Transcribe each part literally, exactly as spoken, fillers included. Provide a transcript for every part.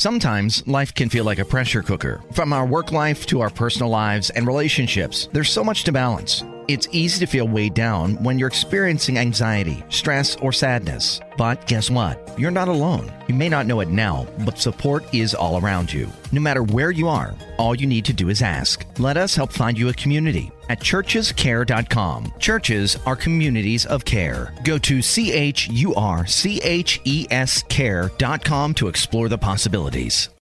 Sometimes life can feel like a pressure cooker. From our work life to our personal lives and relationships, there's so much to balance. It's easy to feel weighed down when you're experiencing anxiety, stress, or sadness. But guess what? You're not alone. You may not know it now, but support is all around you. No matter where you are, all you need to do is ask. Let us help find you a community at Churches Care dot com. Churches are communities of care. Go to C H U R C H E S care dot com to explore the possibilities.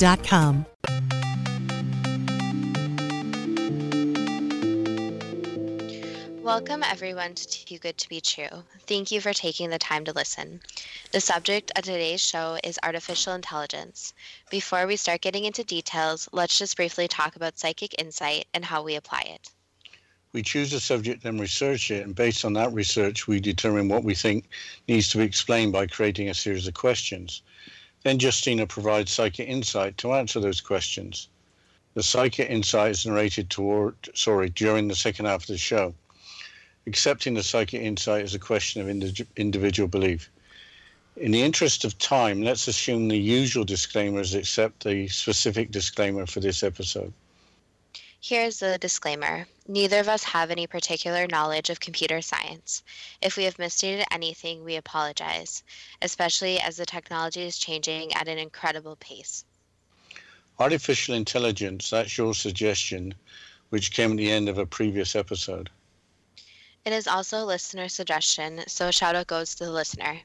dot com. Welcome everyone to Too Good to Be True. Thank you for taking the time to listen. The subject of today's show is artificial intelligence. Before we start getting into details, let's just briefly talk about psychic insight and how we apply it. We choose a subject and research it, and based on that research, we determine what we think needs to be explained by creating a series of questions. Then Justina provides psychic insight to answer those questions. The psychic insight is narrated toward, sorry, during the second half of the show. Accepting the psychic insight is a question of indi- individual belief. In the interest of time, let's assume the usual disclaimers except the specific disclaimer for this episode. Here's the disclaimer. Neither of us have any particular knowledge of computer science. If we have misstated anything, we apologize, especially as the technology is changing at an incredible pace. Artificial intelligence, that's your suggestion, which came at the end of a previous episode. It is also a listener suggestion, so a shout out goes to the listener.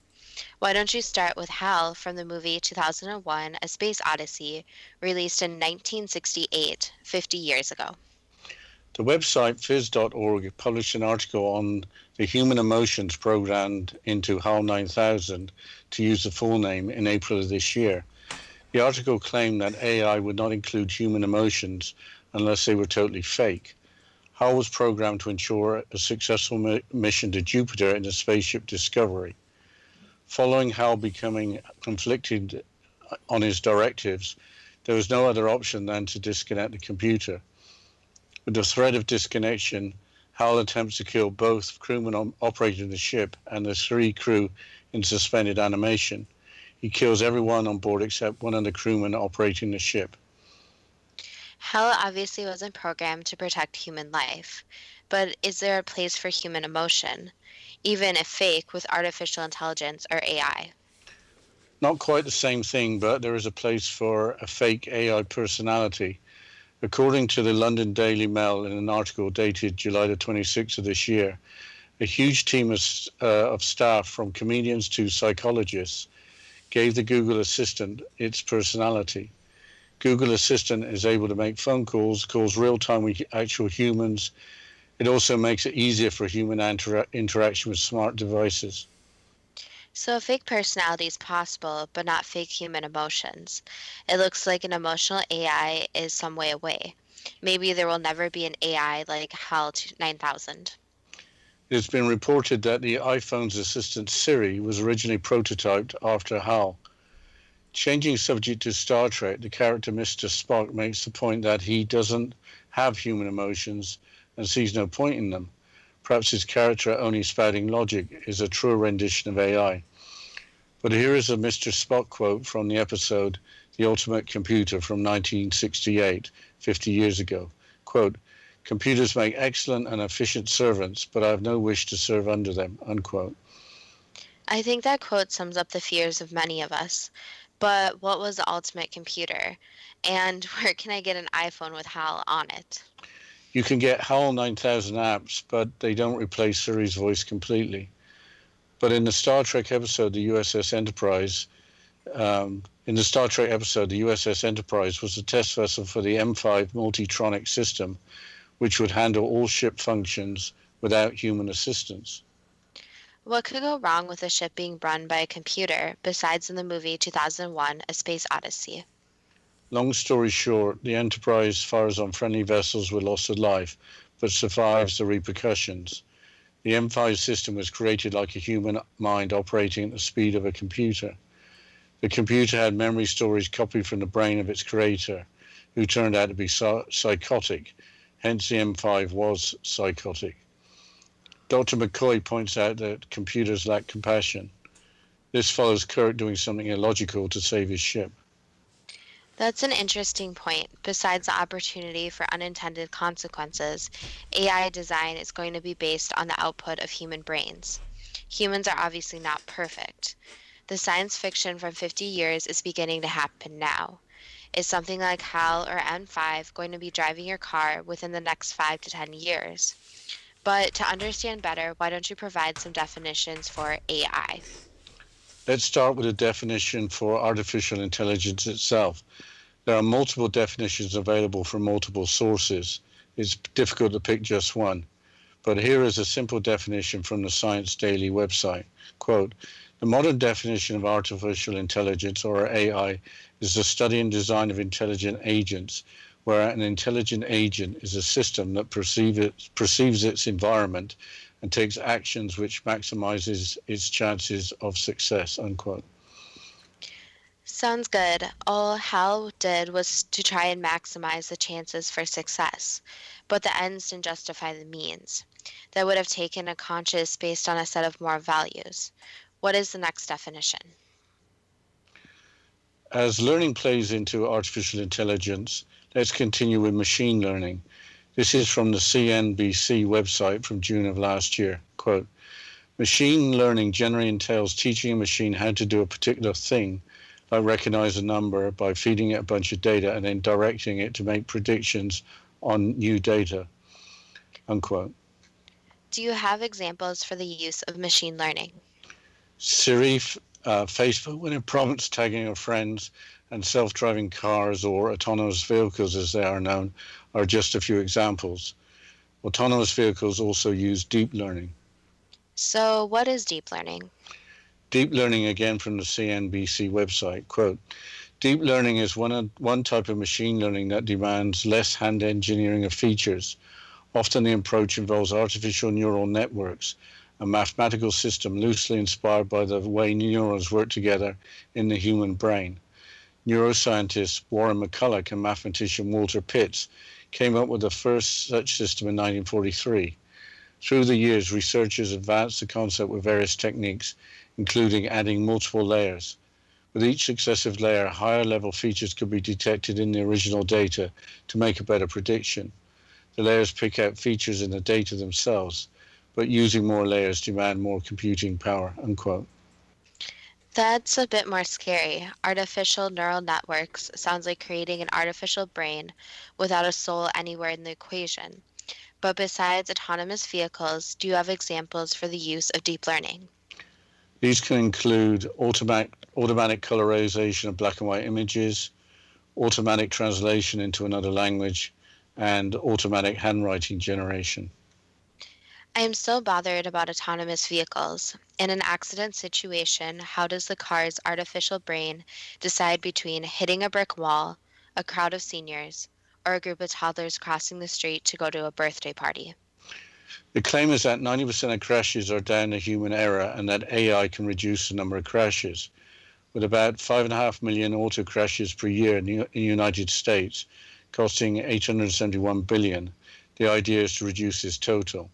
Why don't you start with HAL from the movie two thousand one: A Space Odyssey, released in nineteen sixty-eight, fifty years ago. The website phys dot org published an article on the human emotions programmed into HAL nine thousand, to use the full name, in April of this year. The article claimed that A I would not include human emotions unless they were totally fake. HAL was programmed to ensure a successful mi- mission to Jupiter in the spaceship Discovery. Following HAL becoming conflicted on his directives, there was no other option than to disconnect the computer. With the threat of disconnection, HAL attempts to kill both crewmen operating the ship and the three crew in suspended animation. He kills everyone on board except one of the crewmen operating the ship. HAL obviously wasn't programmed to protect human life, but is there a place for human emotion, even if fake, with artificial intelligence or A I? Not quite the same thing, but there is a place for a fake A I personality. According to the London Daily Mail in an article dated July the twenty-sixth of this year, a huge team of, uh, of staff, from comedians to psychologists, gave the Google Assistant its personality. Google Assistant is able to make phone calls, calls real-time with actual humans. It also makes it easier for human inter- interaction with smart devices. So a fake personality is possible, but not fake human emotions. It looks like an emotional A I is some way away. Maybe there will never be an A I like HAL nine thousand. It has been reported that the iPhone's assistant Siri was originally prototyped after HAL. Changing subject to Star Trek, the character Mister Spock makes the point that he doesn't have human emotions and sees no point in them. Perhaps his character only spouting logic is a truer rendition of A I. But here is a Mister Spock quote from the episode The Ultimate Computer from nineteen sixty-eight, fifty years ago. Quote, "Computers make excellent and efficient servants, but I have no wish to serve under them." Unquote. I think that quote sums up the fears of many of us. But what was the ultimate computer? And where can I get an iPhone with HAL on it? You can get HAL nine thousand apps, but they don't replace Siri's voice completely. But in the Star Trek episode, the U S S Enterprise, um, in the Star Trek episode, the U S S Enterprise was a test vessel for the M five Multitronic system, which would handle all ship functions without human assistance. What could go wrong with a ship being run by a computer, besides in the movie two thousand one: A Space Odyssey? Long story short, the Enterprise fires on friendly vessels with loss of life, but survives the repercussions. The M five system was created like a human mind operating at the speed of a computer. The computer had memory storage copied from the brain of its creator, who turned out to be psychotic. Hence, the M five was psychotic. Doctor McCoy points out that computers lack compassion. This follows Kirk doing something illogical to save his ship. That's an interesting point. Besides the opportunity for unintended consequences, A I design is going to be based on the output of human brains. Humans are obviously not perfect. The science fiction from fifty years is beginning to happen now. Is something like HAL or M five going to be driving your car within the next five to ten years? But to understand better, why don't you provide some definitions for A I? Let's start with a definition for artificial intelligence itself. There are multiple definitions available from multiple sources. It's difficult to pick just one. But here is a simple definition from the Science Daily website. Quote, the modern definition of artificial intelligence, or A I, is the study and design of intelligent agents, where an intelligent agent is a system that perceive it, perceives its environment and takes actions which maximizes its chances of success, unquote. Sounds good. All HAL did was to try and maximize the chances for success, but the ends didn't justify the means. That would have taken a conscience based on a set of moral values. What is the next definition? As learning plays into artificial intelligence, let's continue with machine learning. This is from the C N B C website from June of last year. Quote, machine learning generally entails teaching a machine how to do a particular thing, like recognize a number by feeding it a bunch of data and then directing it to make predictions on new data, unquote. Do you have examples for the use of machine learning? Siri, uh, Facebook, when it prompts tagging of friends, and self-driving cars, or autonomous vehicles as they are known, are just a few examples. Autonomous vehicles also use deep learning. So what is deep learning? Deep learning, again from the C N B C website, quote, deep learning is one, one type of machine learning that demands less hand engineering of features. Often the approach involves artificial neural networks, a mathematical system loosely inspired by the way neurons work together in the human brain. Neuroscientist Warren McCulloch and mathematician Walter Pitts came up with the first such system in nineteen forty-three. Through the years, researchers advanced the concept with various techniques, including adding multiple layers. With each successive layer, higher-level features could be detected in the original data to make a better prediction. The layers pick out features in the data themselves, but using more layers demand more computing power, unquote. That's a bit more scary. Artificial neural networks sounds like creating an artificial brain without a soul anywhere in the equation. But besides autonomous vehicles, do you have examples for the use of deep learning? These can include automatic, automatic colorization of black and white images, automatic translation into another language, and automatic handwriting generation. I am still bothered about autonomous vehicles. In an accident situation, how does the car's artificial brain decide between hitting a brick wall, a crowd of seniors, or a group of toddlers crossing the street to go to a birthday party? The claim is that ninety percent of crashes are down to human error and that A I can reduce the number of crashes. With about five point five million auto crashes per year in the United States, costing eight hundred seventy-one billion dollars, the idea is to reduce this total.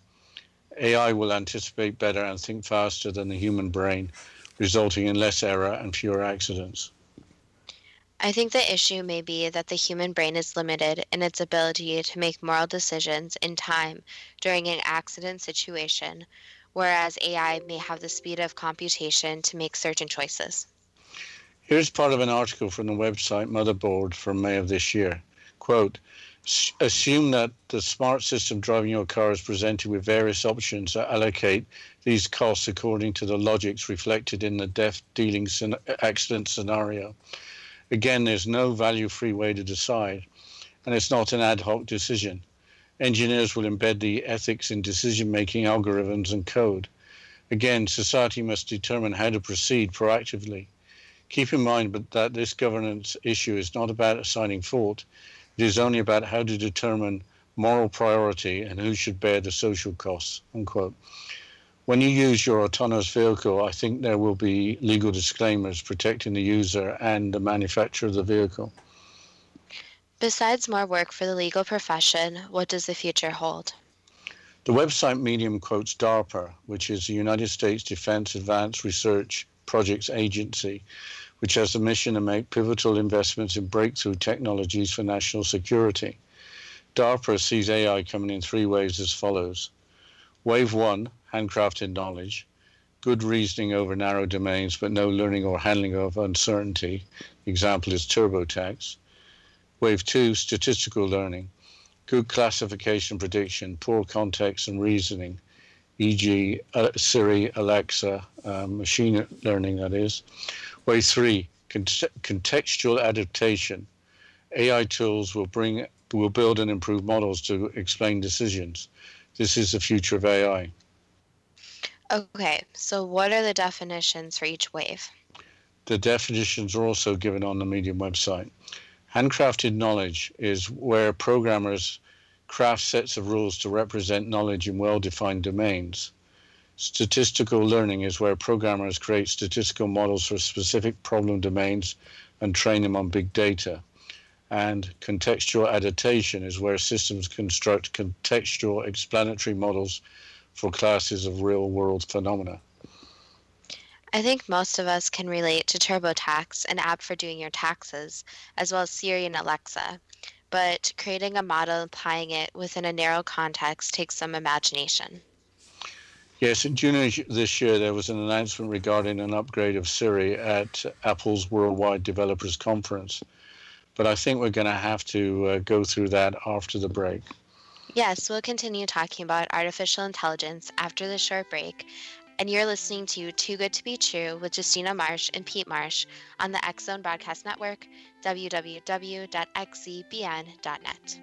A I will anticipate better and think faster than the human brain, resulting in less error and fewer accidents. I think the issue may be that the human brain is limited in its ability to make moral decisions in time during an accident situation, whereas A I may have the speed of computation to make certain choices. Here's part of an article from the website Motherboard from May of this year. Quote, assume that the smart system driving your car is presented with various options that allocate these costs according to the logics reflected in the death dealing accident scenario. Again, there's no value-free way to decide, and it's not an ad hoc decision. Engineers will embed the ethics in decision-making algorithms and code. Again, society must determine how to proceed proactively. Keep in mind but that this governance issue is not about assigning fault. It is only about how to determine moral priority and who should bear the social costs, unquote. When you use your autonomous vehicle, I think there will be legal disclaimers protecting the user and the manufacturer of the vehicle. Besides more work for the legal profession, what does the future hold? The website Medium quotes DARPA, which is the United States Defense Advanced Research Projects Agency, which has the mission to make pivotal investments in breakthrough technologies for national security. DARPA sees A I coming in three waves as follows. Wave one, handcrafted knowledge, good reasoning over narrow domains, but no learning or handling of uncertainty. The example is TurboTax. Wave two, statistical learning, good classification prediction, poor context and reasoning, for example, uh, Siri, Alexa, uh, machine learning, that is. Wave three, con- contextual adaptation. A I tools will bring, will build and improve models to explain decisions. This is the future of A I. Okay, so what are the definitions for each wave? The definitions are also given on the Medium website. Handcrafted knowledge is where programmers craft sets of rules to represent knowledge in well-defined domains. Statistical learning is where programmers create statistical models for specific problem domains and train them on big data. And contextual adaptation is where systems construct contextual explanatory models for classes of real-world phenomena. I think most of us can relate to TurboTax, an app for doing your taxes, as well as Siri and Alexa. But creating a model and applying it within a narrow context takes some imagination. Yes, in June this year, there was an announcement regarding an upgrade of Siri at Apple's Worldwide Developers Conference. But I think we're going to have to uh, go through that after the break. Yes, we'll continue talking about artificial intelligence after the short break. And you're listening to Too Good to Be True with Justina Marsh and Pete Marsh on the X-Zone Broadcast Network, w w w dot x z b n dot net.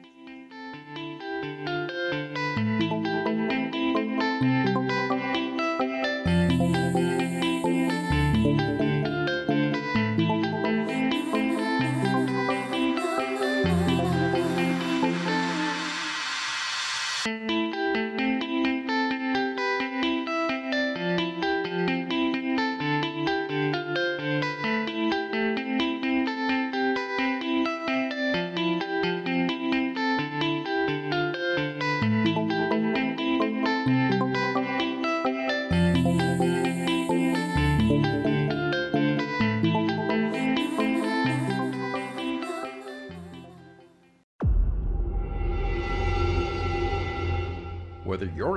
Whether you're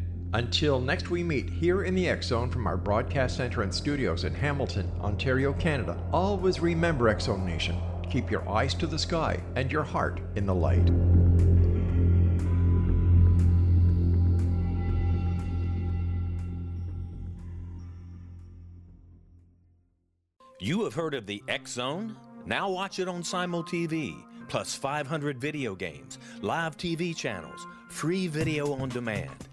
Until next we meet here in the X-Zone from our broadcast center and studios in Hamilton, Ontario, Canada, always remember, X-Zone Nation, keep your eyes to the sky and your heart in the light. You have heard of the X-Zone? Now watch it on Simul T V, plus five hundred video games, live T V channels, free video on demand,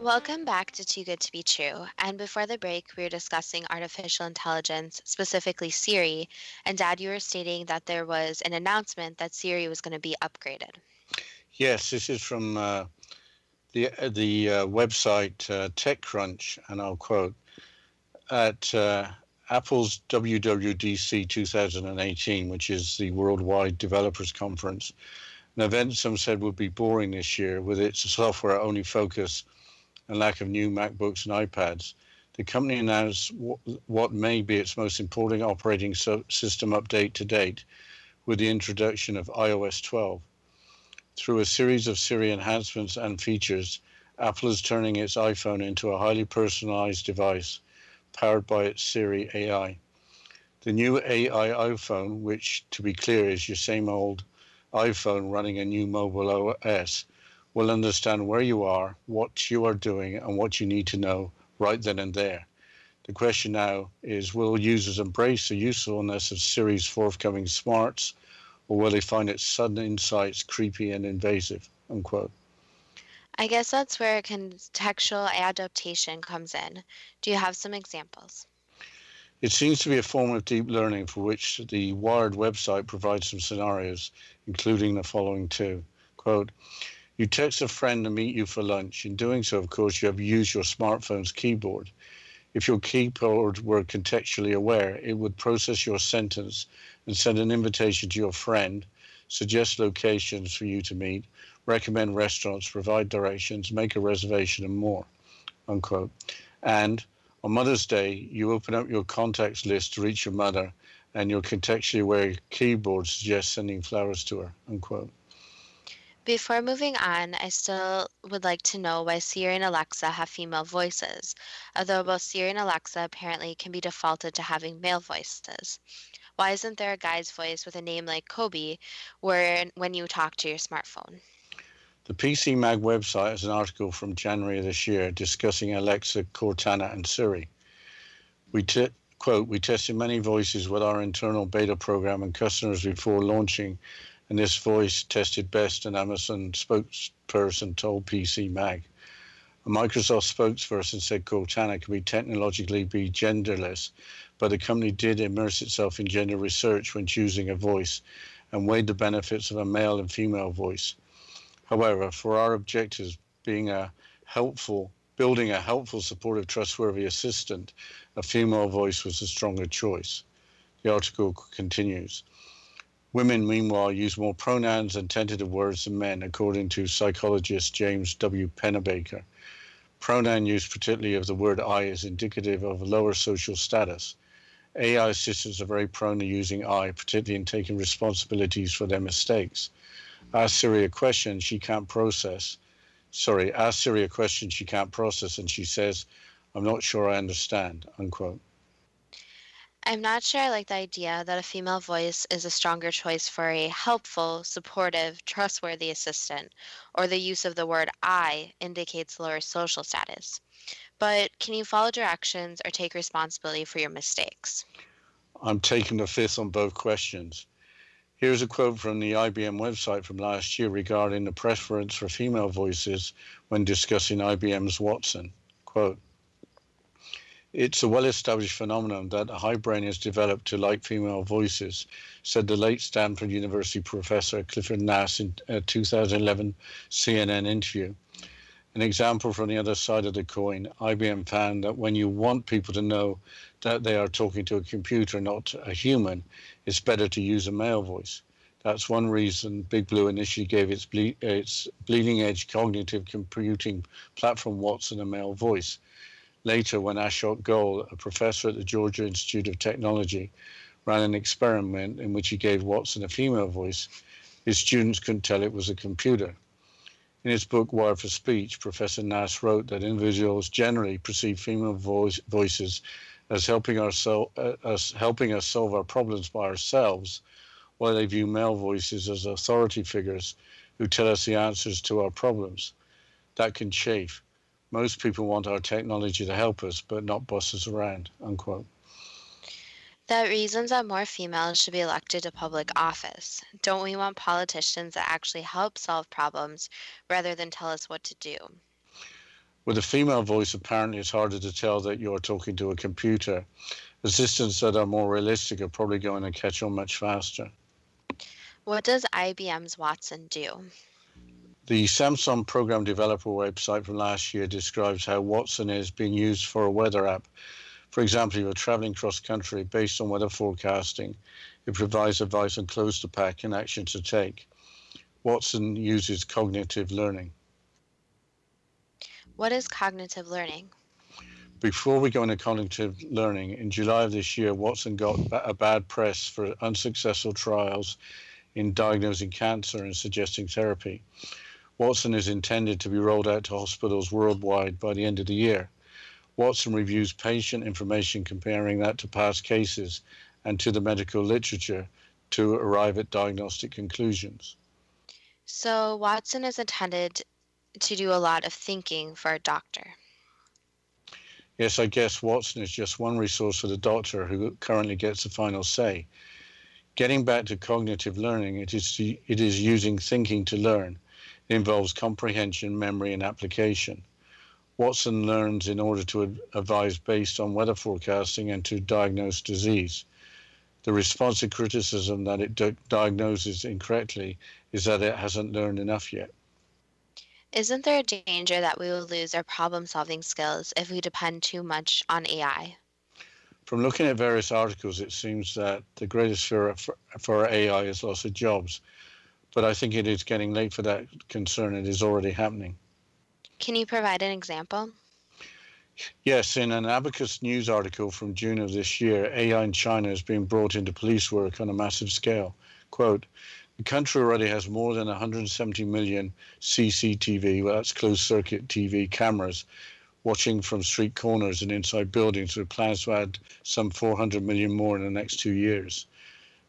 Welcome back to Too Good to Be True, and before the break, we were discussing artificial intelligence, specifically Siri, and Dad, you were stating that there was an announcement that Siri was going to be upgraded. Yes, this is from uh, the, the uh, website uh, TechCrunch, and I'll quote, at uh, Apple's W W D C two thousand eighteen, which is the Worldwide Developers Conference, an event some said would be boring this year with its software-only focus and lack of new MacBooks and iPads. The company announced w- what may be its most important operating so- system update to date with the introduction of i O S twelve. Through a series of Siri enhancements and features, Apple is turning its iPhone into a highly personalized device powered by its Siri A I. The new A I iPhone, which to be clear is your same old iPhone running a new mobile O S, will understand where you are, what you are doing, and what you need to know right then and there. The question now is, will users embrace the usefulness of Siri's forthcoming smarts, or will they find its sudden insights creepy and invasive, unquote. I guess that's where contextual adaptation comes in. Do you have some examples? It seems to be a form of deep learning for which the Wired website provides some scenarios, including the following two. Quote, you text a friend to meet you for lunch. In doing so, of course, you have used your smartphone's keyboard. If your keyboard were contextually aware, it would process your sentence and send an invitation to your friend, suggest locations for you to meet, recommend restaurants, provide directions, make a reservation, and more, unquote. And on Mother's Day, you open up your contacts list to reach your mother, and your contextually aware keyboard suggests sending flowers to her, unquote. Before moving on, I still would like to know why Siri and Alexa have female voices, although both Siri and Alexa apparently can be defaulted to having male voices. Why isn't there a guy's voice with a name like Kobe where, when you talk to your smartphone? The P C Mag website has an article from January of this year discussing Alexa, Cortana, and Siri. We t- quote, we tested many voices with our internal beta program and customers before launching, and this voice tested best, an Amazon spokesperson told P C Mag. A Microsoft spokesperson said Cortana could be technologically be genderless, but the company did immerse itself in gender research when choosing a voice and weighed the benefits of a male and female voice. However, for our objectives, being a helpful, building a helpful, supportive, trustworthy assistant, a female voice was the stronger choice. The article continues. Women, meanwhile, use more pronouns and tentative words than men, according to psychologist James W. Pennebaker. Pronoun use, particularly of the word I, is indicative of lower social status. A I systems are very prone to using I, particularly in taking responsibilities for their mistakes. Ask Siri a question she can't process. Sorry, ask Siri a question she can't process, and she says, I'm not sure I understand, unquote. I'm not sure I like the idea that a female voice is a stronger choice for a helpful, supportive, trustworthy assistant, or the use of the word I indicates lower social status. But can you follow directions or take responsibility for your mistakes? I'm taking the fifth on both questions. Here's a quote from the I B M website from last year regarding the preference for female voices when discussing I B M's Watson. Quote, "It's a well-established phenomenon that a high brain is developed to like female voices," said the late Stanford University professor Clifford Nass in a two thousand eleven C N N interview. An example from the other side of the coin, I B M found that when you want people to know that they are talking to a computer, not a human, it's better to use a male voice. That's one reason Big Blue initially gave its, ble- its bleeding-edge cognitive computing platform Watson a male voice. Later, when Ashok Goel, a professor at the Georgia Institute of Technology, ran an experiment in which he gave Watson a female voice, his students couldn't tell it was a computer. In his book, Wired for Speech, Professor Nass wrote that individuals generally perceive female voice, voices as helping, our, uh, as helping us solve our problems by ourselves, while they view male voices as authority figures who tell us the answers to our problems. That can chafe. Most people want our technology to help us, but not boss us around, unquote. The reasons that more females should be elected to public office. Don't we want politicians that actually help solve problems rather than tell us what to do? With a female voice, apparently it's harder to tell that you're talking to a computer. Assistants that are more realistic are probably going to catch on much faster. What does I B M's Watson do? The Samsung program developer website from last year describes how Watson is being used for a weather app. For example, if you're traveling cross-country based on weather forecasting, it provides advice on clothes to pack and actions to take. Watson uses cognitive learning. What is cognitive learning? Before we go into cognitive learning, in July of this year, Watson got a bad press for unsuccessful trials in diagnosing cancer and suggesting therapy. Watson is intended to be rolled out to hospitals worldwide by the end of the year. Watson reviews patient information, comparing that to past cases and to the medical literature to arrive at diagnostic conclusions. So Watson is intended to do a lot of thinking for a doctor. Yes, I guess Watson is just one resource for the doctor who currently gets the final say. Getting back to cognitive learning, it is, to, it is using thinking to learn. It involves comprehension, memory, and application. Watson learns in order to advise based on weather forecasting and to diagnose disease. The response to criticism that it di- diagnoses incorrectly is that it hasn't learned enough yet. Isn't there a danger that we will lose our problem-solving skills if we depend too much on A I? From looking at various articles, it seems that the greatest fear for, for A I is loss of jobs, but I think it is getting late for that concern. It is already happening. Can you provide an example? Yes, in an Abacus News article from June of this year, A I in China is being brought into police work on a massive scale. Quote, "The country already has more than one hundred seventy million C C T V, well, that's closed-circuit T V cameras, watching from street corners and inside buildings, with plans to add some four hundred million more in the next two years.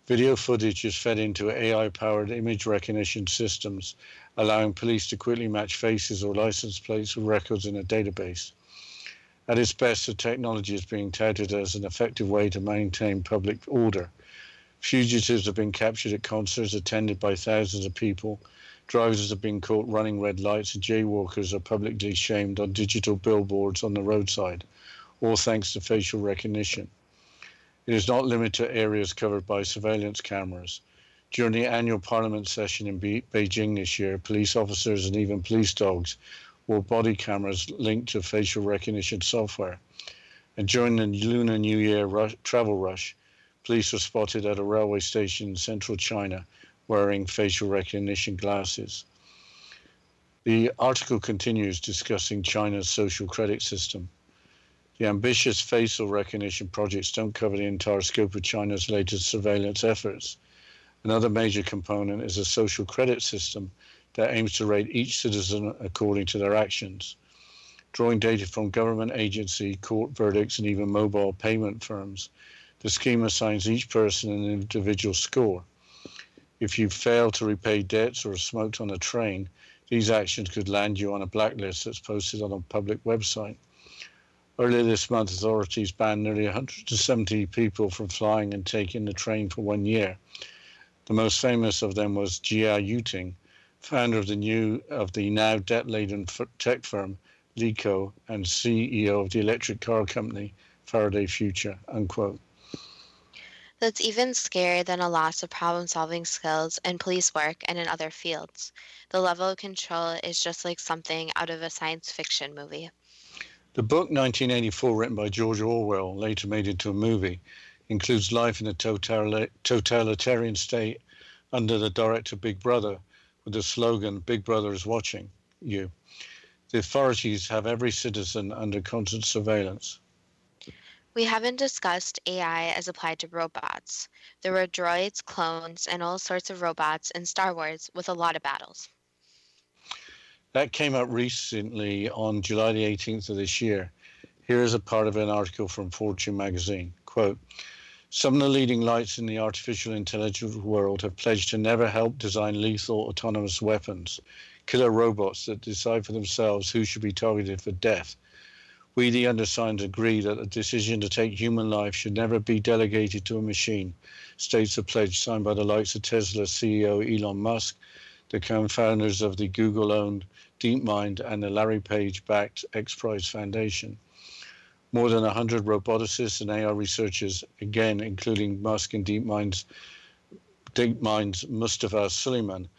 Video footage is fed into A I-powered image recognition systems, allowing police to quickly match faces or license plates with records in a database. At its best, the technology is being touted as an effective way to maintain public order. Fugitives have been captured at concerts attended by thousands of people. Drivers have been caught running red lights, and jaywalkers are publicly shamed on digital billboards on the roadside, all thanks to facial recognition. It is not limited to areas covered by surveillance cameras. During the annual parliament session in Be- Beijing this year, police officers and even police dogs wore body cameras linked to facial recognition software. And during the Lunar New Year rush, travel rush, police were spotted at a railway station in central China wearing facial recognition glasses." The article continues discussing China's social credit system. The ambitious facial recognition projects don't cover the entire scope of China's latest surveillance efforts. Another major component is a social credit system that aims to rate each citizen according to their actions. Drawing data from government agency, court verdicts, and even mobile payment firms, the scheme assigns each person an individual score. If you fail to repay debts or smoked on a train, these actions could land you on a blacklist that's posted on a public website. Earlier this month, authorities banned nearly one hundred seventy people from flying and taking the train for one year. The most famous of them was G R Yuting, founder of the new of the now debt-laden tech firm Lico and C E O of the electric car company Faraday Future, unquote. That's even scarier than a loss of problem-solving skills in police work and in other fields. The level of control is just like something out of a science fiction movie. The book nineteen eighty-four, written by George Orwell, later made into a movie, includes life in a totalitarian state under the director Big Brother, with the slogan, "Big Brother is watching you." The authorities have every citizen under constant surveillance. We haven't discussed A I as applied to robots. There were droids, clones, and all sorts of robots in Star Wars with a lot of battles. That came out recently on July the eighteenth of this year. Here is a part of an article from Fortune magazine. Quote, "Some of the leading lights in the artificial intelligence world have pledged to never help design lethal autonomous weapons, killer robots that decide for themselves who should be targeted for death. We, the undersigned, agree that the decision to take human life should never be delegated to a machine," states a pledge signed by the likes of Tesla C E O Elon Musk, the co-founders of the Google-owned DeepMind and the Larry Page-backed X-Prize Foundation. More than one hundred roboticists and A I researchers, again including Musk and DeepMind's, DeepMind's Mustafa Suleiman,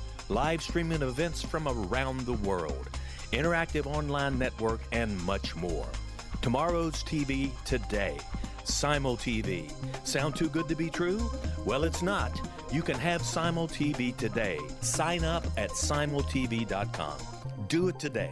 Live streaming events from around the world, interactive online network, and much more. Tomorrow's T V today. Simul T V. Sound too good to be true? Well, it's not. You can have Simul T V today. Sign up at simul t v dot com. Do it today.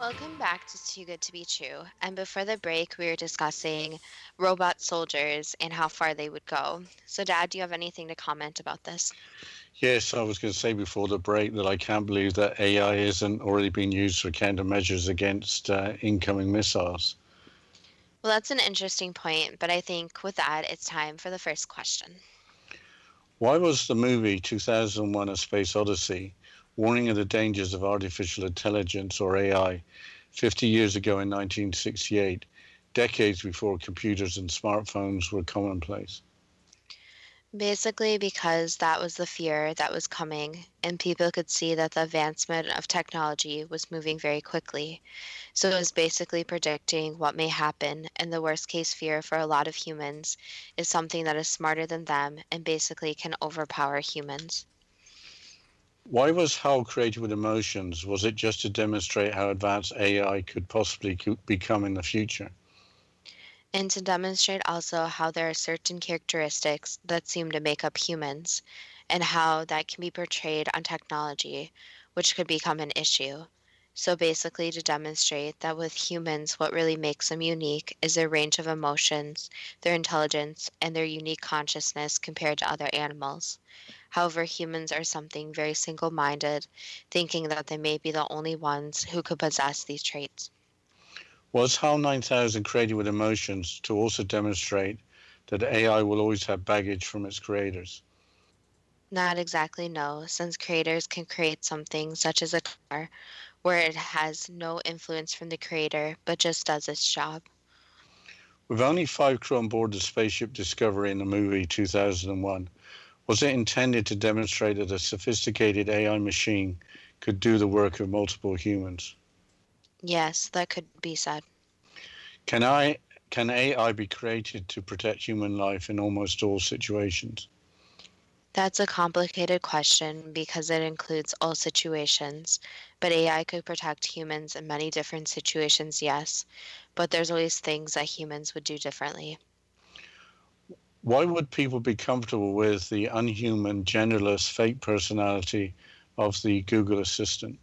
Welcome back to Too Good to Be True. And before the break, we were discussing robot soldiers and how far they would go. So, Dad, do you have anything to comment about this? Yes, I was going to say before the break that I can't believe that A I isn't already being used for countermeasures against uh, incoming missiles. Well, that's an interesting point, but I think with that, it's time for the first question. Why was the movie two thousand one: A Space Odyssey warning of the dangers of artificial intelligence, or A I, fifty years ago in nineteen sixty-eight, decades before computers and smartphones were commonplace? Basically because that was the fear that was coming, and people could see that the advancement of technology was moving very quickly. So it was basically predicting what may happen, and the worst case fear for a lot of humans is something that is smarter than them and basically can overpower humans. Why was HAL created with emotions? Was it just to demonstrate how advanced A I could possibly become in the future? And to demonstrate also how there are certain characteristics that seem to make up humans and how that can be portrayed on technology, which could become an issue. So basically to demonstrate that with humans, what really makes them unique is their range of emotions, their intelligence, and their unique consciousness compared to other animals. However, humans are something very single-minded, thinking that they may be the only ones who could possess these traits. Was HAL nine thousand created with emotions to also demonstrate that A I will always have baggage from its creators? Not exactly, no, since creators can create something such as a car where it has no influence from the creator but just does its job. With only five crew on board the spaceship Discovery in the movie two thousand one, was it intended to demonstrate that a sophisticated A I machine could do the work of multiple humans? Yes, that could be said. Can I, can A I be created to protect human life in almost all situations? That's a complicated question because it includes all situations. But A I could protect humans in many different situations, yes. But there's always things that humans would do differently. Why would people be comfortable with the unhuman, genderless, fake personality of the Google Assistant?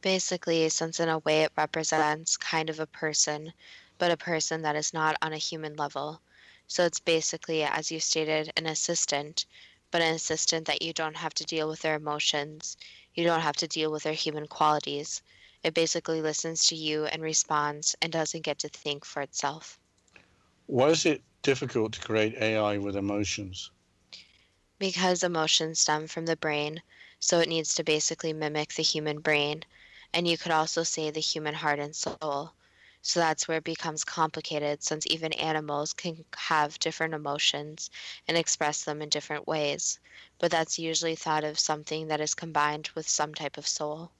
Basically, since in a way it represents kind of a person, but a person that is not on a human level. So it's basically, as you stated, an assistant, but an assistant that you don't have to deal with their emotions. You don't have to deal with their human qualities. It basically listens to you and responds and doesn't get to think for itself. Why is it difficult to create A I with emotions? Because emotions stem from the brain, so it needs to basically mimic the human brain. And you could also say the human heart and soul. So that's where it becomes complicated, since even animals can have different emotions and express them in different ways. But that's usually thought of something that is combined with some type of soul.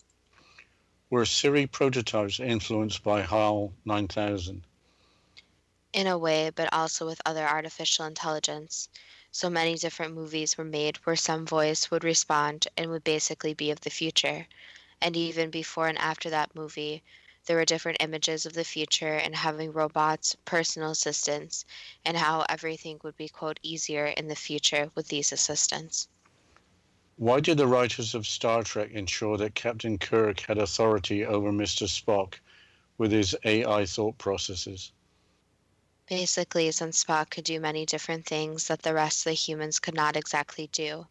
Were Siri prototypes influenced by HAL nine thousand? In a way, but also with other artificial intelligence. So many different movies were made where some voice would respond and would basically be of the future. And even before and after that movie, there were different images of the future and having robots, personal assistants, and how everything would be, quote, easier in the future with these assistants. Why did the writers of Star Trek ensure that Captain Kirk had authority over Mister Spock with his A I thought processes? Basically, since Spock could do many different things that the rest of the humans could not exactly do.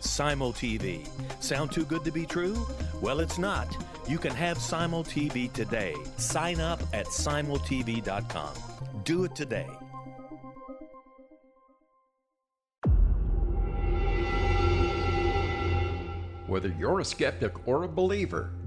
Simul T V. Sound too good to be true? Well, it's not. You can have Simul T V today. Sign up at simul t v dot com. Do it today. Whether you're a skeptic or a believer,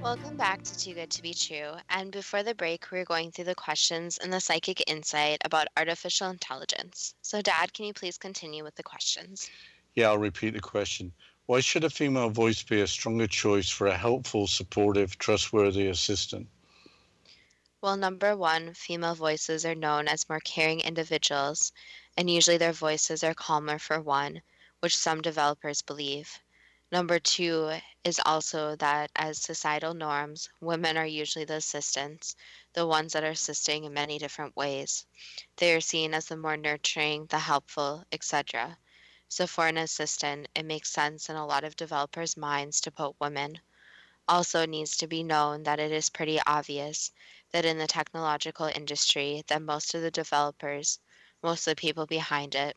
Welcome back to Too Good to Be True, and before the break, we were going through the questions and the psychic insight about artificial intelligence. So, Dad, can you please continue with the questions? Yeah, I'll repeat the question. Why should a female voice be a stronger choice for a helpful, supportive, trustworthy assistant? Well, number one, female voices are known as more caring individuals, and usually their voices are calmer for one, which some developers believe. Number two is also that as societal norms, women are usually the assistants, the ones that are assisting in many different ways. They are seen as the more nurturing, the helpful, et cetera. So for an assistant, it makes sense in a lot of developers' minds to put women. Also, it needs to be known that it is pretty obvious that in the technological industry, that most of the developers, most of the people behind it,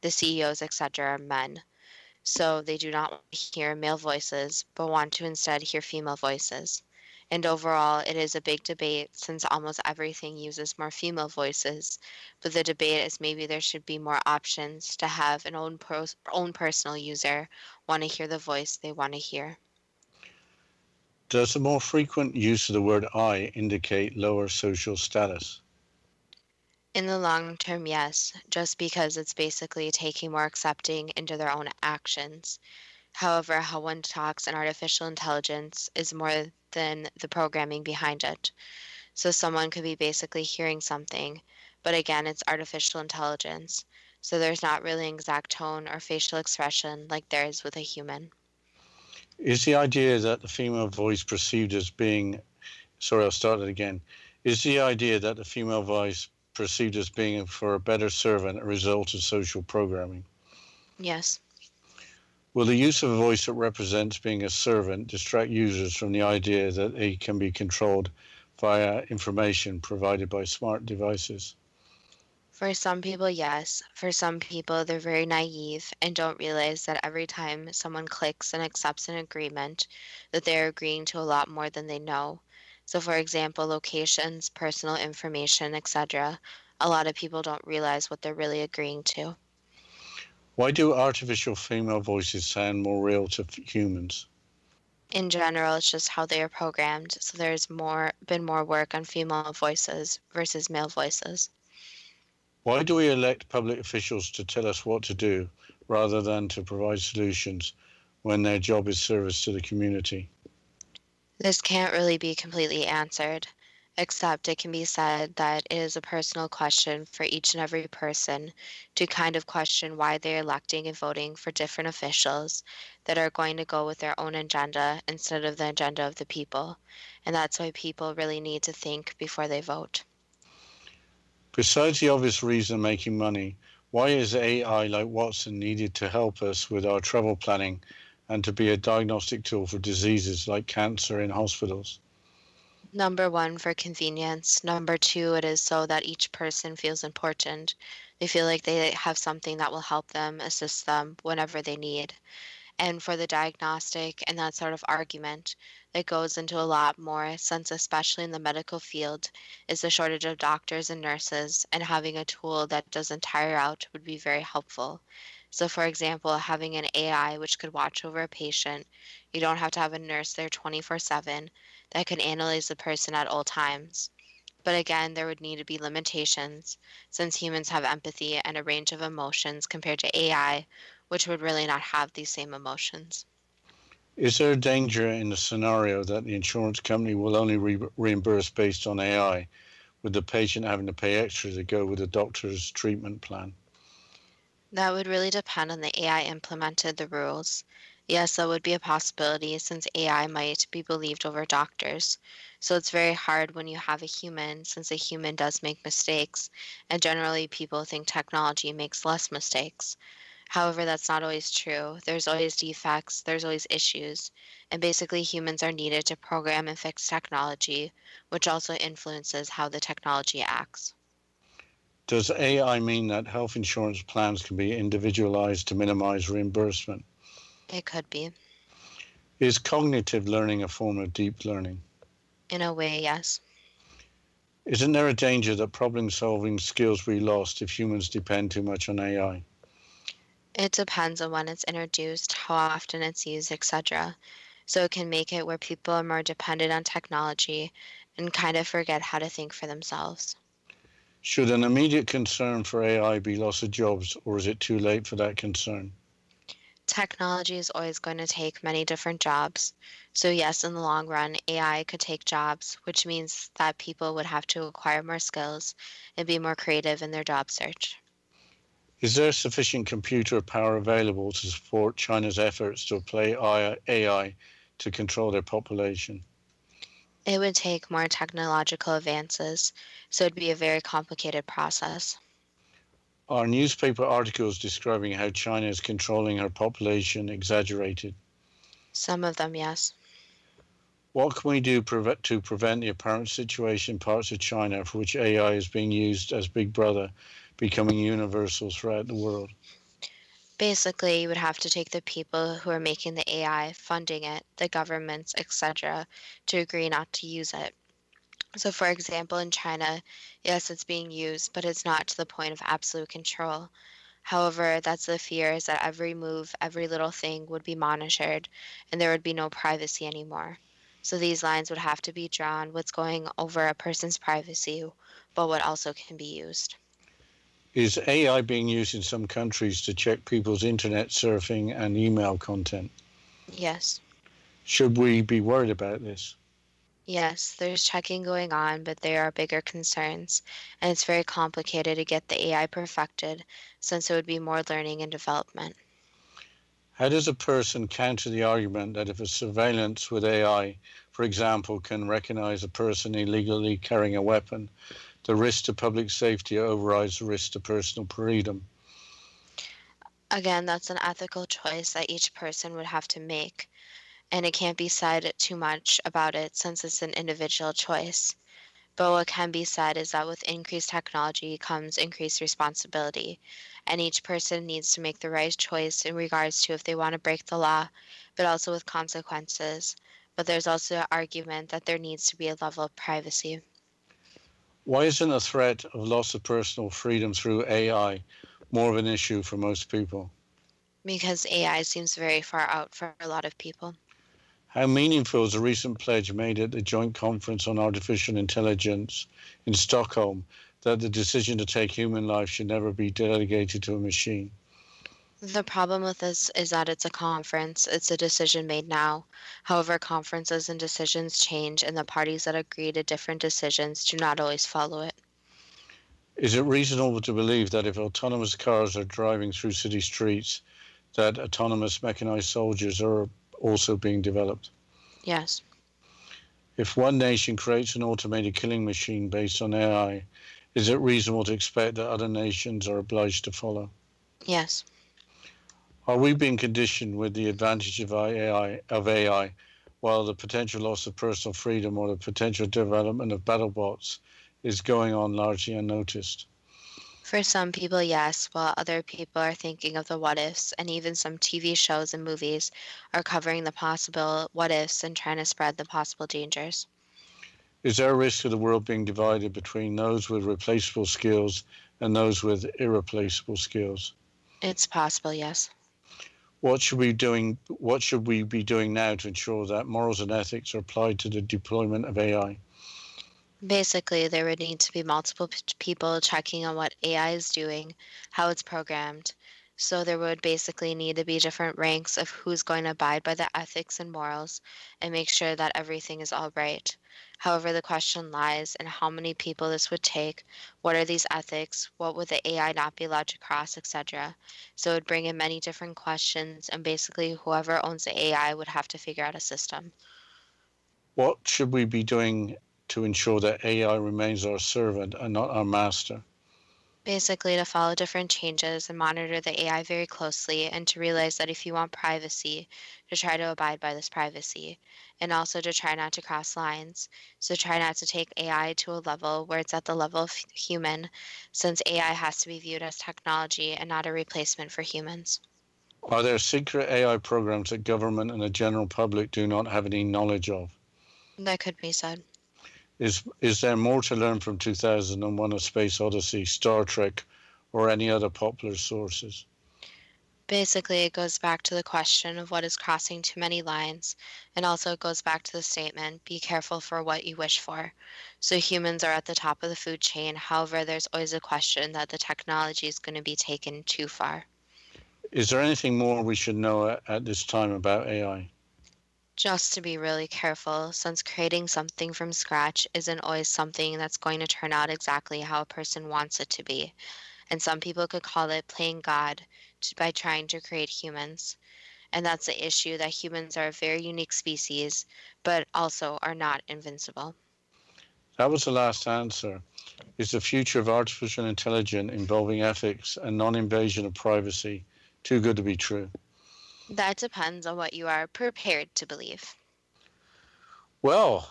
the C E Os, et cetera, are men. So they do not hear male voices, but want to instead hear female voices. And overall, it is a big debate since almost everything uses more female voices. But the debate is maybe there should be more options to have an own, pers- own personal user want to hear the voice they want to hear. Does the more frequent use of the word I indicate lower social status? In the long term, yes, just because it's basically taking more accepting into their own actions. However, how one talks in artificial intelligence is more than the programming behind it. So someone could be basically hearing something, but again, it's artificial intelligence. So there's not really an exact tone or facial expression like there is with a human. Is the idea that the female voice perceived as being, sorry, I'll start it again. Is the idea that the female voice perceived as being for a better servant a result of social programming? Yes. Will the use of a voice that represents being a servant distract users from the idea that they can be controlled via information provided by smart devices? For some people, yes. For some people, they're very naive and don't realize that every time someone clicks and accepts an agreement, that they're agreeing to a lot more than they know. So, for example, locations, personal information, et cetera. A lot of people don't realize what they're really agreeing to. Why do artificial female voices sound more real to humans? In general, it's just how they are programmed. So there's more been more work on female voices versus male voices. Why do we elect public officials to tell us what to do rather than to provide solutions when their job is service to the community? This can't really be completely answered. except it can be said that it is a personal question for each and every person to kind of question why they're electing and voting for different officials that are going to go with their own agenda instead of the agenda of the people. And that's why people really need to think before they vote. Besides the obvious reason of making money, why is A I like Watson needed to help us with our travel planning and to be a diagnostic tool for diseases like cancer in hospitals? Number one, for convenience. Number two, it is so that each person feels important. They feel like they have something that will help them, assist them whenever they need. And for the diagnostic and that sort of argument that goes into a lot more, since especially in the medical field, is the shortage of doctors and nurses, and having a tool that doesn't tire out would be very helpful. So, for example, having an A I which could watch over a patient, you don't have to have a nurse there twenty-four seven that can analyze the person at all times. But again, there would need to be limitations, since humans have empathy and a range of emotions compared to A I, which would really not have these same emotions. Is there a danger in the scenario that the insurance company will only re- reimburse based on A I, with the patient having to pay extra to go with the doctor's treatment plan? That would really depend on the A I implemented the rules. Yes, that would be a possibility, since A I might be believed over doctors. So it's very hard when you have a human, since a human does make mistakes, and generally people think technology makes less mistakes. However, that's not always true. There's always defects, there's always issues, and basically humans are needed to program and fix technology, which also influences how the technology acts. Does A I mean that health insurance plans can be individualized to minimize reimbursement? It could be. Is cognitive learning a form of deep learning? In a way, yes. Isn't there a danger that problem-solving skills will be lost if humans depend too much on A I? It depends on when it's introduced, how often it's used, et cetera. So it can make it where people are more dependent on technology and kind of forget how to think for themselves. Should an immediate concern for A I be loss of jobs, or is it too late for that concern? Technology is always going to take many different jobs. So yes, in the long run, A I could take jobs, which means that people would have to acquire more skills and be more creative in their job search. Is there sufficient computer power available to support China's efforts to apply A I to control their population? It would take more technological advances, so it'd be a very complicated process. Are newspaper articles describing how China is controlling her population exaggerated? Some of them, yes. What can we do pre- to prevent the apparent situation in parts of China for which A I is being used as Big Brother, becoming universal throughout the world? Basically, you would have to take the people who are making the A I, funding it, the governments, et cetera, to agree not to use it. So, for example, in China, yes, it's being used, but it's not to the point of absolute control. However, that's the fear, is that every move, every little thing would be monitored, and there would be no privacy anymore. So these lines would have to be drawn, what's going over a person's privacy, but what also can be used. Is A I being used in some countries to check people's internet surfing and email content? Yes. Should we be worried about this? Yes, there's checking going on, but there are bigger concerns, and it's very complicated to get the A I perfected, since it would be more learning and development. How does a person counter the argument that if a surveillance with A I, for example, can recognize a person illegally carrying a weapon, the risk to public safety overrides the risk to personal freedom? Again, that's an ethical choice that each person would have to make. And it can't be said too much about it, since it's an individual choice. But what can be said is that with increased technology comes increased responsibility, and each person needs to make the right choice in regards to if they want to break the law, but also with consequences. But there's also an argument that there needs to be a level of privacy. Why isn't a threat of loss of personal freedom through A I more of an issue for most people? Because A I seems very far out for a lot of people. How meaningful is the recent pledge made at the Joint Conference on Artificial Intelligence in Stockholm that the decision to take human life should never be delegated to a machine? The problem with this is that it's a conference. It's a decision made now. However, conferences and decisions change, and the parties that agree to different decisions do not always follow it. Is it reasonable to believe that if autonomous cars are driving through city streets, that autonomous mechanized soldiers are also being developed? Yes. If one nation creates an automated killing machine based on A I, is it reasonable to expect that other nations are obliged to follow? Yes. Are we being conditioned with the advantage of A I, of A I, while the potential loss of personal freedom or the potential development of battle bots is going on largely unnoticed? For some people, yes, while other people are thinking of the what-ifs, and even some T V shows and movies are covering the possible what-ifs and trying to spread the possible dangers. Is there a risk of the world being divided between those with replaceable skills and those with irreplaceable skills? It's possible, yes. What should we doing? What should we be doing now to ensure that morals and ethics are applied to the deployment of A I? Basically, there would need to be multiple people checking on what A I is doing, how it's programmed. So there would basically need to be different ranks of who's going to abide by the ethics and morals and make sure that everything is all right. However, the question lies in how many people this would take, what are these ethics, what would the A I not be allowed to cross, et cetera. So it would bring in many different questions, and basically whoever owns the A I would have to figure out a system. What should we be doing to ensure that A I remains our servant and not our master? Basically to follow different changes and monitor the A I very closely, and to realize that if you want privacy, to try to abide by this privacy, and also to try not to cross lines. So try not to take A I to a level where it's at the level of human, since A I has to be viewed as technology and not a replacement for humans. Are there secret A I programs that government and the general public do not have any knowledge of? That could be said. Is is there more to learn from two thousand one: A Space Odyssey, Star Trek, or any other popular sources? Basically, it goes back to the question of what is crossing too many lines, and also it goes back to the statement, be careful for what you wish for. So humans are at the top of the food chain. However, there's always a question that the technology is going to be taken too far. Is there anything more we should know at, at this time about A I? Just to be really careful, since creating something from scratch isn't always something that's going to turn out exactly how a person wants it to be. And some people could call it playing God to, by trying to create humans. And that's the issue, that humans are a very unique species, but also are not invincible. That was the last answer. Is the future of artificial intelligence involving ethics and non-invasion of privacy too good to be true? That depends on what you are prepared to believe. Well,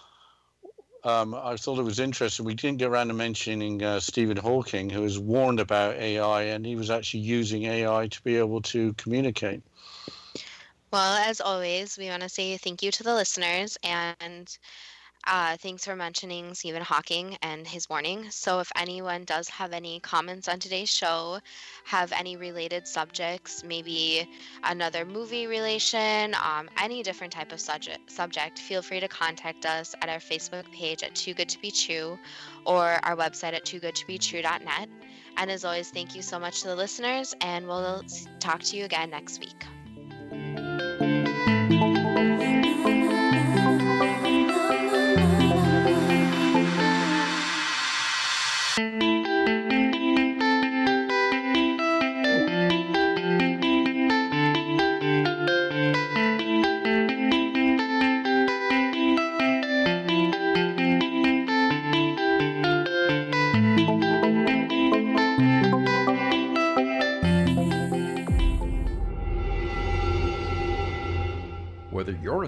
um, I thought it was interesting. We didn't get around to mentioning uh, Stephen Hawking, who has warned about A I, and he was actually using A I to be able to communicate. Well, as always, we want to say thank you to the listeners, and Uh, thanks for mentioning Stephen Hawking and his warning. So if anyone does have any comments on today's show, have any related subjects, maybe another movie relation, um, any different type of subject, subject, feel free to contact us at our Facebook page at Too Good To Be True, or our website at too good to be true dot net. And as always, thank you so much to the listeners, and we'll talk to you again next week. Whether you're a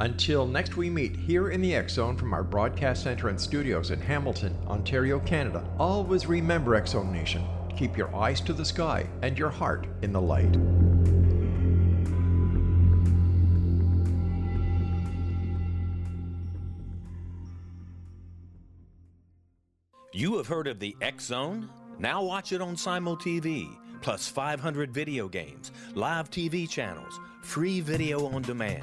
Until next we meet here in the X-Zone from our broadcast center and studios in Hamilton, Ontario, Canada, always remember, X-Zone Nation, keep your eyes to the sky and your heart in the light. You have heard of the X-Zone? Now watch it on Simul T V, plus five hundred video games, live T V channels, free video on demand,